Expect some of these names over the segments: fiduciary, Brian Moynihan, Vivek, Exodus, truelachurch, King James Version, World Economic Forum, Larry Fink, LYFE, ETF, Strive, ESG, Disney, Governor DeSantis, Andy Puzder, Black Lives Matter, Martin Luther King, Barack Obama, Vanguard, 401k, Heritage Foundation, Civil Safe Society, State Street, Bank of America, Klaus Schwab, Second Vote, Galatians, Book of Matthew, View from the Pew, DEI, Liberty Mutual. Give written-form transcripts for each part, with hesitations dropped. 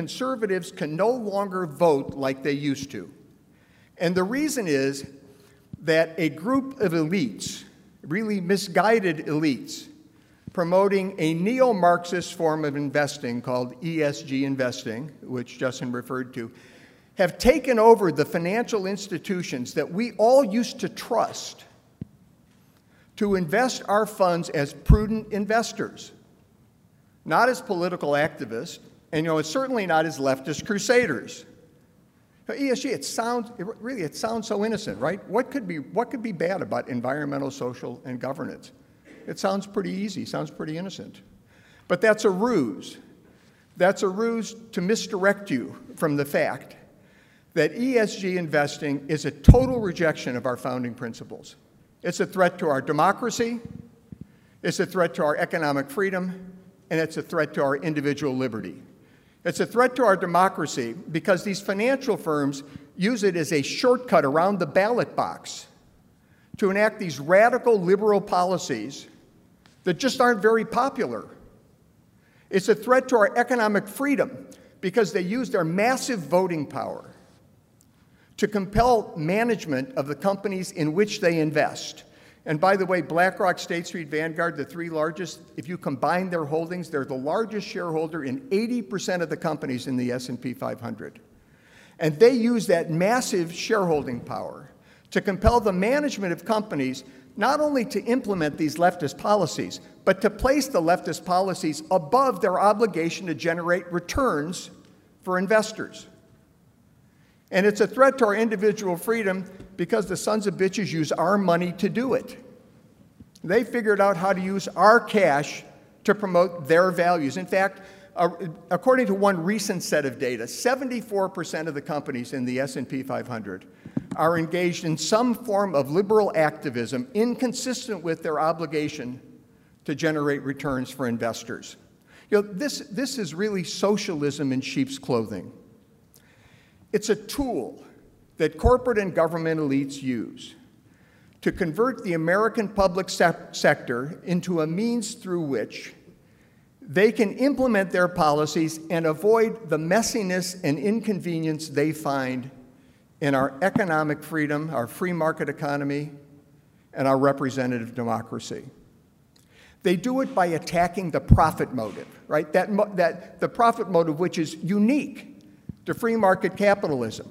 conservatives can no longer vote like they used to. And the reason is that a group of elites, really misguided elites, promoting a neo-Marxist form of investing called ESG investing, which Justin referred to, have taken over the financial institutions that we all used to trust to invest our funds as prudent investors, not as political activists, and you know, it's certainly not as leftist crusaders. Now, ESG, it sounds so innocent, right? What could be bad about environmental, social, and governance? It sounds pretty easy, sounds pretty innocent. But that's a ruse. That's a ruse to misdirect you from the fact that ESG investing is a total rejection of our founding principles. It's a threat to our democracy, it's a threat to our economic freedom, and it's a threat to our individual liberty. It's a threat to our democracy because these financial firms use it as a shortcut around the ballot box to enact these radical liberal policies that just aren't very popular. It's a threat to our economic freedom because they use their massive voting power to compel management of the companies in which they invest. And by the way, BlackRock, State Street, Vanguard, the three largest, if you combine their holdings, they're the largest shareholder in 80% of the companies in the S&P 500. And they use that massive shareholding power to compel the management of companies not only to implement these leftist policies, but to place the leftist policies above their obligation to generate returns for investors. And it's a threat to our individual freedom because the sons of bitches use our money to do it. They figured out how to use our cash to promote their values. In fact, according to one recent set of data, 74% of the companies in the S&P 500 are engaged in some form of liberal activism inconsistent with their obligation to generate returns for investors. You know, this is really socialism in sheep's clothing. It's a tool that corporate and government elites use to convert the American public sector into a means through which they can implement their policies and avoid the messiness and inconvenience they find in our economic freedom, our free market economy, and our representative democracy. They do it by attacking the profit motive, right? The profit motive, which is unique to free market capitalism.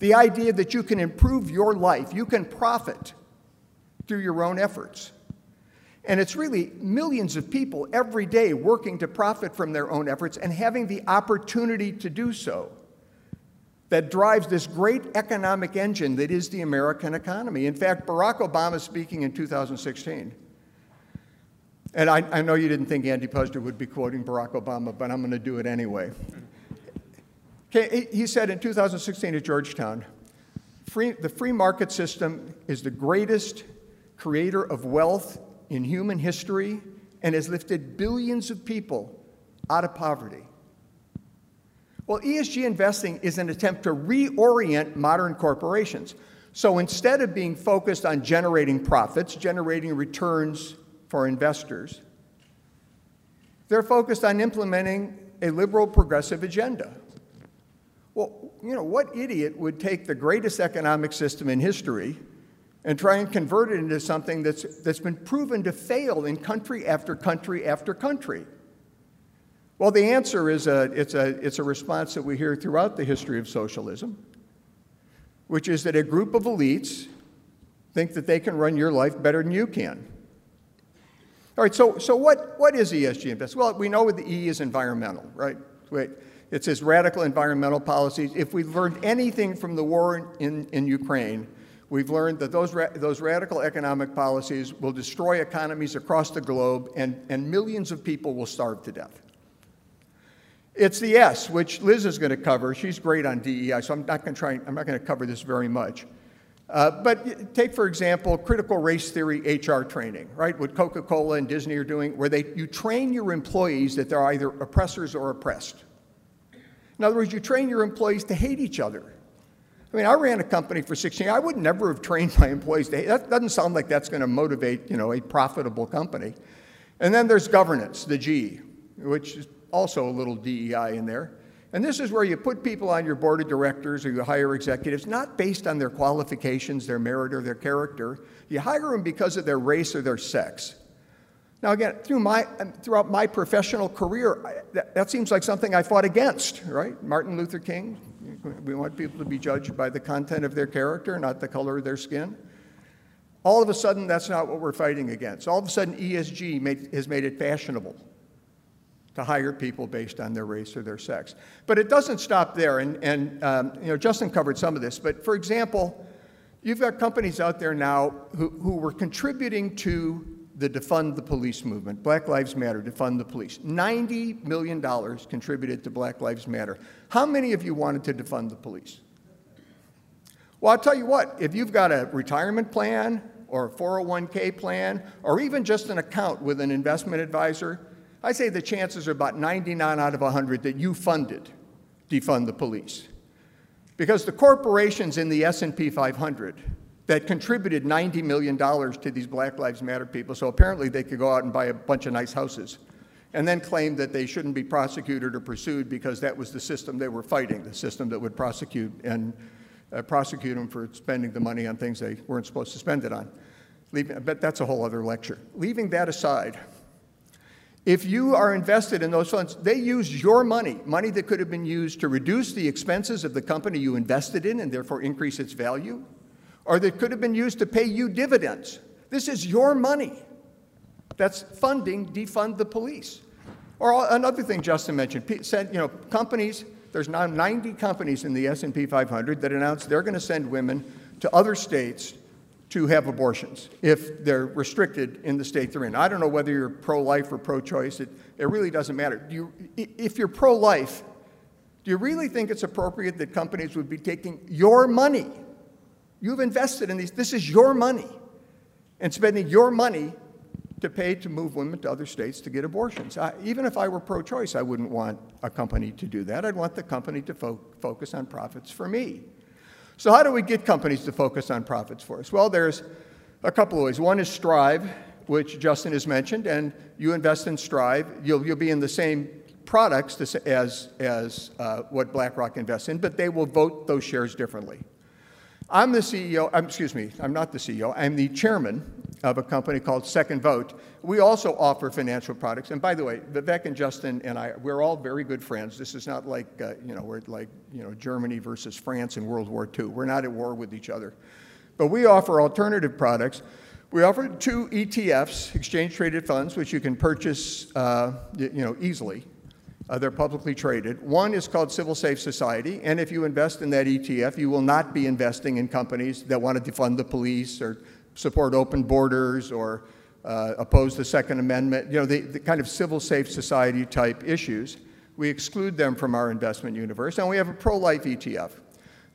The idea that you can improve your life, you can profit through your own efforts. And it's really millions of people every day working to profit from their own efforts and having the opportunity to do so that drives this great economic engine that is the American economy. In fact, Barack Obama speaking in 2016, and I know you didn't think Andy Puzder would be quoting Barack Obama, but I'm going to do it anyway. He said in 2016 at Georgetown, the free market system is the greatest creator of wealth in human history and has lifted billions of people out of poverty. Well, ESG investing is an attempt to reorient modern corporations. So instead of being focused on generating profits, generating returns for investors, they're focused on implementing a liberal progressive agenda. Well, you know, what idiot would take the greatest economic system in history and try and convert it into something that's been proven to fail in country after country after country? Well, the answer is it's a response that we hear throughout the history of socialism, which is that a group of elites think that they can run your life better than you can. All right, so what is ESG investing? Well, we know what the E is environmental, right? Wait. It says radical environmental policies. If we've learned anything from the war in Ukraine, we've learned that those radical economic policies will destroy economies across the globe and millions of people will starve to death. It's the S, which Liz is going to cover. She's great on DEI, so I'm not going to cover this very much. But take, for example, critical race theory HR training, right? What Coca-Cola and Disney are doing, where you train your employees that they're either oppressors or oppressed. In other words, you train your employees to hate each other. I mean, I ran a company for 16 years. I would never have trained my employees to hate. That doesn't sound like that's going to motivate, you know, a profitable company. And then there's governance, the G, which is also a little DEI in there. And this is where you put people on your board of directors or you hire executives, not based on their qualifications, their merit, or their character. You hire them because of their race or their sex. Now again, throughout my professional career, that seems like something I fought against, right? Martin Luther King, we want people to be judged by the content of their character, not the color of their skin. All of a sudden, that's not what we're fighting against. All of a sudden, ESG has made it fashionable to hire people based on their race or their sex. But it doesn't stop there, and you know, Justin covered some of this, but for example, you've got companies out there now who were contributing to the defund the police movement, Black Lives Matter, defund the police. $90 million contributed to Black Lives Matter. How many of you wanted to defund the police? Well, I'll tell you what, if you've got a retirement plan or a 401k plan, or even just an account with an investment advisor, I say the chances are about 99 out of 100 that you funded defund the police. Because the corporations in the S&P 500 that contributed $90 million to these Black Lives Matter people, so apparently they could go out and buy a bunch of nice houses, and then claim that they shouldn't be prosecuted or pursued because that was the system they were fighting, the system that would prosecute them for spending the money on things they weren't supposed to spend it on. But that's a whole other lecture. Leaving that aside, if you are invested in those funds, they use your money, money that could have been used to reduce the expenses of the company you invested in and therefore increase its value, or that could have been used to pay you dividends. This is your money. That's funding defund the police. Or another thing Justin mentioned, said, you know, companies, there's now 90 companies in the S&P 500 that announced they're going to send women to other states to have abortions if they're restricted in the state they're in. I don't know whether you're pro-life or pro-choice. It really doesn't matter. If you're pro-life, do you really think it's appropriate that companies would be taking your money? You've invested in these. This is your money. And spending your money to pay to move women to other states to get abortions. Even if I were pro-choice, I wouldn't want a company to do that. I'd want the company to focus on profits for me. So how do we get companies to focus on profits for us? Well, there's a couple of ways. One is Strive, which Justin has mentioned, and you invest in Strive. You'll be in the same products as what BlackRock invests in, but they will vote those shares differently. I'm the CEO, excuse me, I'm not the CEO, I'm the chairman of a company called Second Vote. We also offer financial products. And by the way, Vivek and Justin and I, we're all very good friends. This is not like, you know, we're like, you know, Germany versus France in World War II. We're not at war with each other. But we offer alternative products. We offer 2 ETFs, exchange-traded funds, which you can purchase, you know, easily. They're publicly traded. One is called Civil Safe Society, and if you invest in that ETF, you will not be investing in companies that want to defund the police or support open borders or oppose the Second Amendment, you know, the kind of Civil Safe Society type issues. We exclude them from our investment universe, and we have a pro-life ETF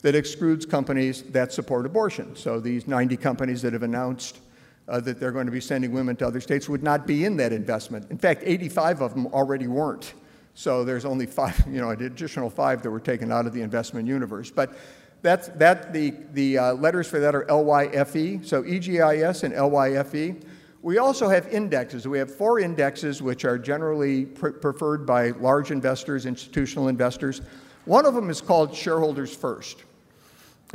that excludes companies that support abortion. So these 90 companies that have announced that they're going to be sending women to other states would not be in that investment. In fact, 85 of them already weren't. So there's only 5, you know, an additional 5 that were taken out of the investment universe. But the letters for that are LYFE, so EGIS and LYFE. We also have indexes. We have 4 indexes which are generally preferred by large investors, institutional investors. One of them is called Shareholders First.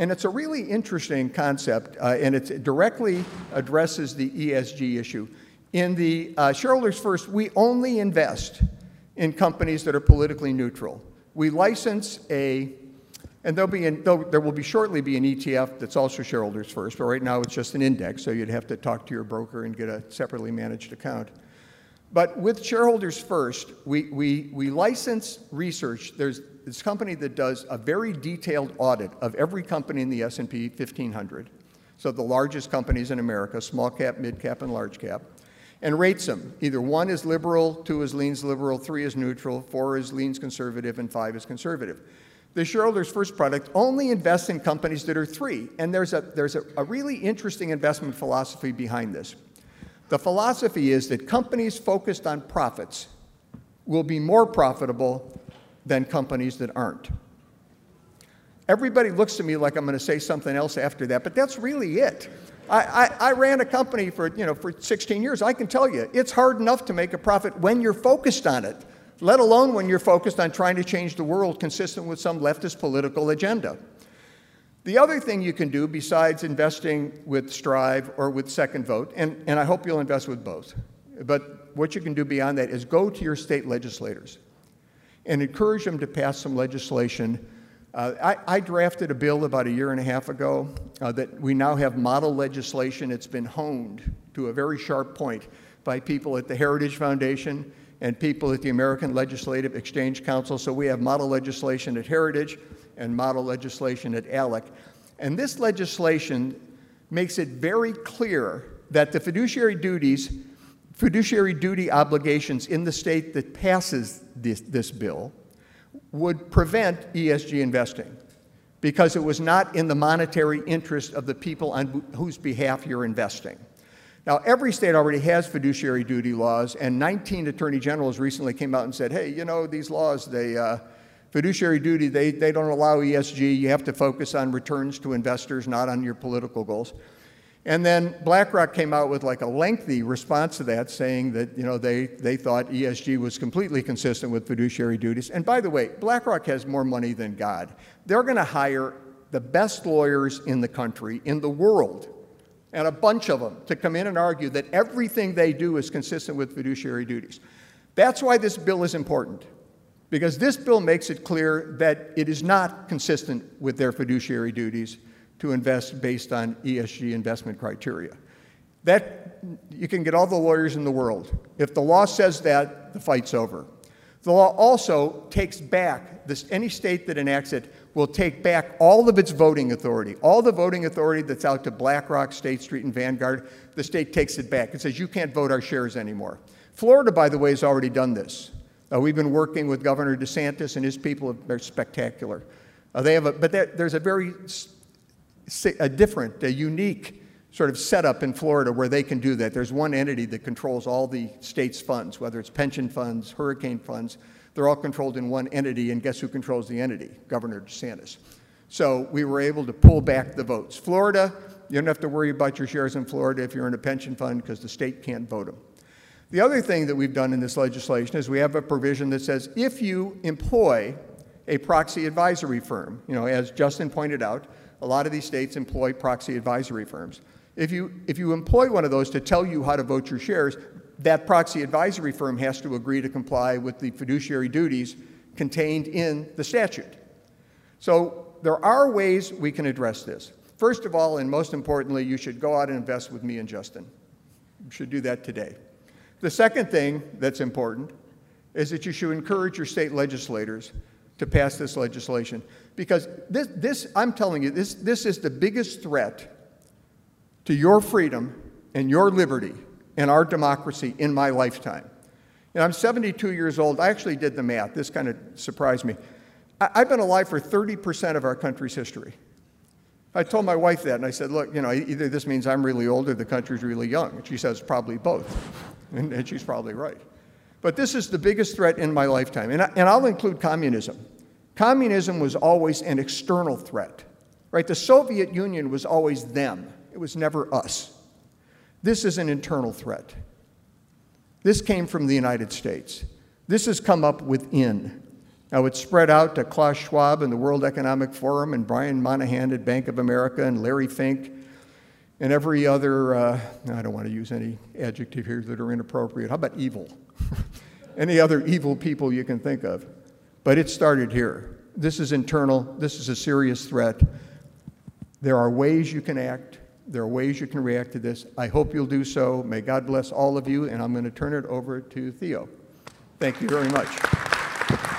And it's a really interesting concept, and it directly addresses the ESG issue. In the Shareholders First, we only invest in companies that are politically neutral. We license there will be shortly be an ETF that's also Shareholders First, but right now it's just an index, so you'd have to talk to your broker and get a separately managed account. But with Shareholders First, we license research. There's this company that does a very detailed audit of every company in the S&P 1500, so the largest companies in America, small cap, mid cap, and large cap, and rates them. Either 1 is liberal, 2 is leans liberal, 3 is neutral, 4 is leans conservative, and 5 is conservative. The Shareholders First product only invests in companies that are 3, and there's a really interesting investment philosophy behind this. The philosophy is that companies focused on profits will be more profitable than companies that aren't. Everybody looks to me like I'm going to say something else after that, but that's really it. I ran a company for 16 years. I can tell you, it's hard enough to make a profit when you're focused on it. let alone when you're focused on trying to change the world consistent with some leftist political agenda. The other thing you can do besides investing with Strive or with Second Vote, and I hope you'll invest with both, but what you can do beyond that is go to your state legislators and encourage them to pass some legislation. I drafted a bill about a year and a half ago that we now have model legislation. It's been honed to a very sharp point by people at the Heritage Foundation and people at the American Legislative Exchange Council. So we have model legislation at Heritage and model legislation at ALEC. And this legislation makes it very clear that the fiduciary duty obligations in the state that passes this bill would prevent ESG investing because it was not in the monetary interest of the people on whose behalf you're investing. Now, every state already has fiduciary duty laws, and 19 attorney generals recently came out and said, hey, you know, these laws, fiduciary duty, they don't allow ESG. You have to focus on returns to investors, not on your political goals. And then BlackRock came out with like a lengthy response to that, saying that, you know, they thought ESG was completely consistent with fiduciary duties. And by the way, BlackRock has more money than God. They're going to hire the best lawyers in the country, in the world, and a bunch of them to come in and argue that everything they do is consistent with fiduciary duties. That's why this bill is important, because this bill makes it clear that it is not consistent with their fiduciary duties to invest based on ESG investment criteria. That, you can get all the lawyers in the world. If the law says that, the fight's over. The law also takes back, any state that enacts it will take back all of its voting authority. All the voting authority that's out to BlackRock, State Street, and Vanguard, the state takes it back. It says, you can't vote our shares anymore. Florida, by the way, has already done this. We've been working with Governor DeSantis and his people. They're spectacular. There's a very different, a unique sort of setup in Florida where they can do that. There's one entity that controls all the state's funds, whether it's pension funds, hurricane funds. They're all controlled in one entity, and guess who controls the entity? Governor DeSantis. So we were able to pull back the votes. Florida, you don't have to worry about your shares in Florida if you're in a pension fund because the state can't vote them. The other thing that we've done in this legislation is we have a provision that says if you employ a proxy advisory firm, you know, as Justin pointed out, a lot of these states employ proxy advisory firms. If you employ one of those to tell you how to vote your shares, that proxy advisory firm has to agree to comply with the fiduciary duties contained in the statute. So there are ways we can address this. First of all, and most importantly, you should go out and invest with me and Justin. You should do that today. The second thing that's important is that you should encourage your state legislators to pass this legislation. Because I'm telling you, this is the biggest threat to your freedom and your liberty and our democracy in my lifetime. And I'm 72 years old. I actually did the math. This kind of surprised me. I've been alive for 30% of our country's history. I told my wife that, and I said, look, you know, either this means I'm really old or the country's really young. And she says, probably both. And she's probably right. But this is the biggest threat in my lifetime, and I'll include communism. Communism was always an external threat, right? The Soviet Union was always them. It was never us. This is an internal threat. This came from the United States. This has come up within. Now, it's spread out to Klaus Schwab and the World Economic Forum and Brian Moynihan at Bank of America and Larry Fink and every other, I don't want to use any adjective here that are inappropriate. How about evil? Any other evil people you can think of. But it started here. This is internal. This is a serious threat. There are ways you can act. There are ways you can react to this. I hope you'll do so. May God bless all of you, and I'm going to turn it over to Theo. Thank you very much.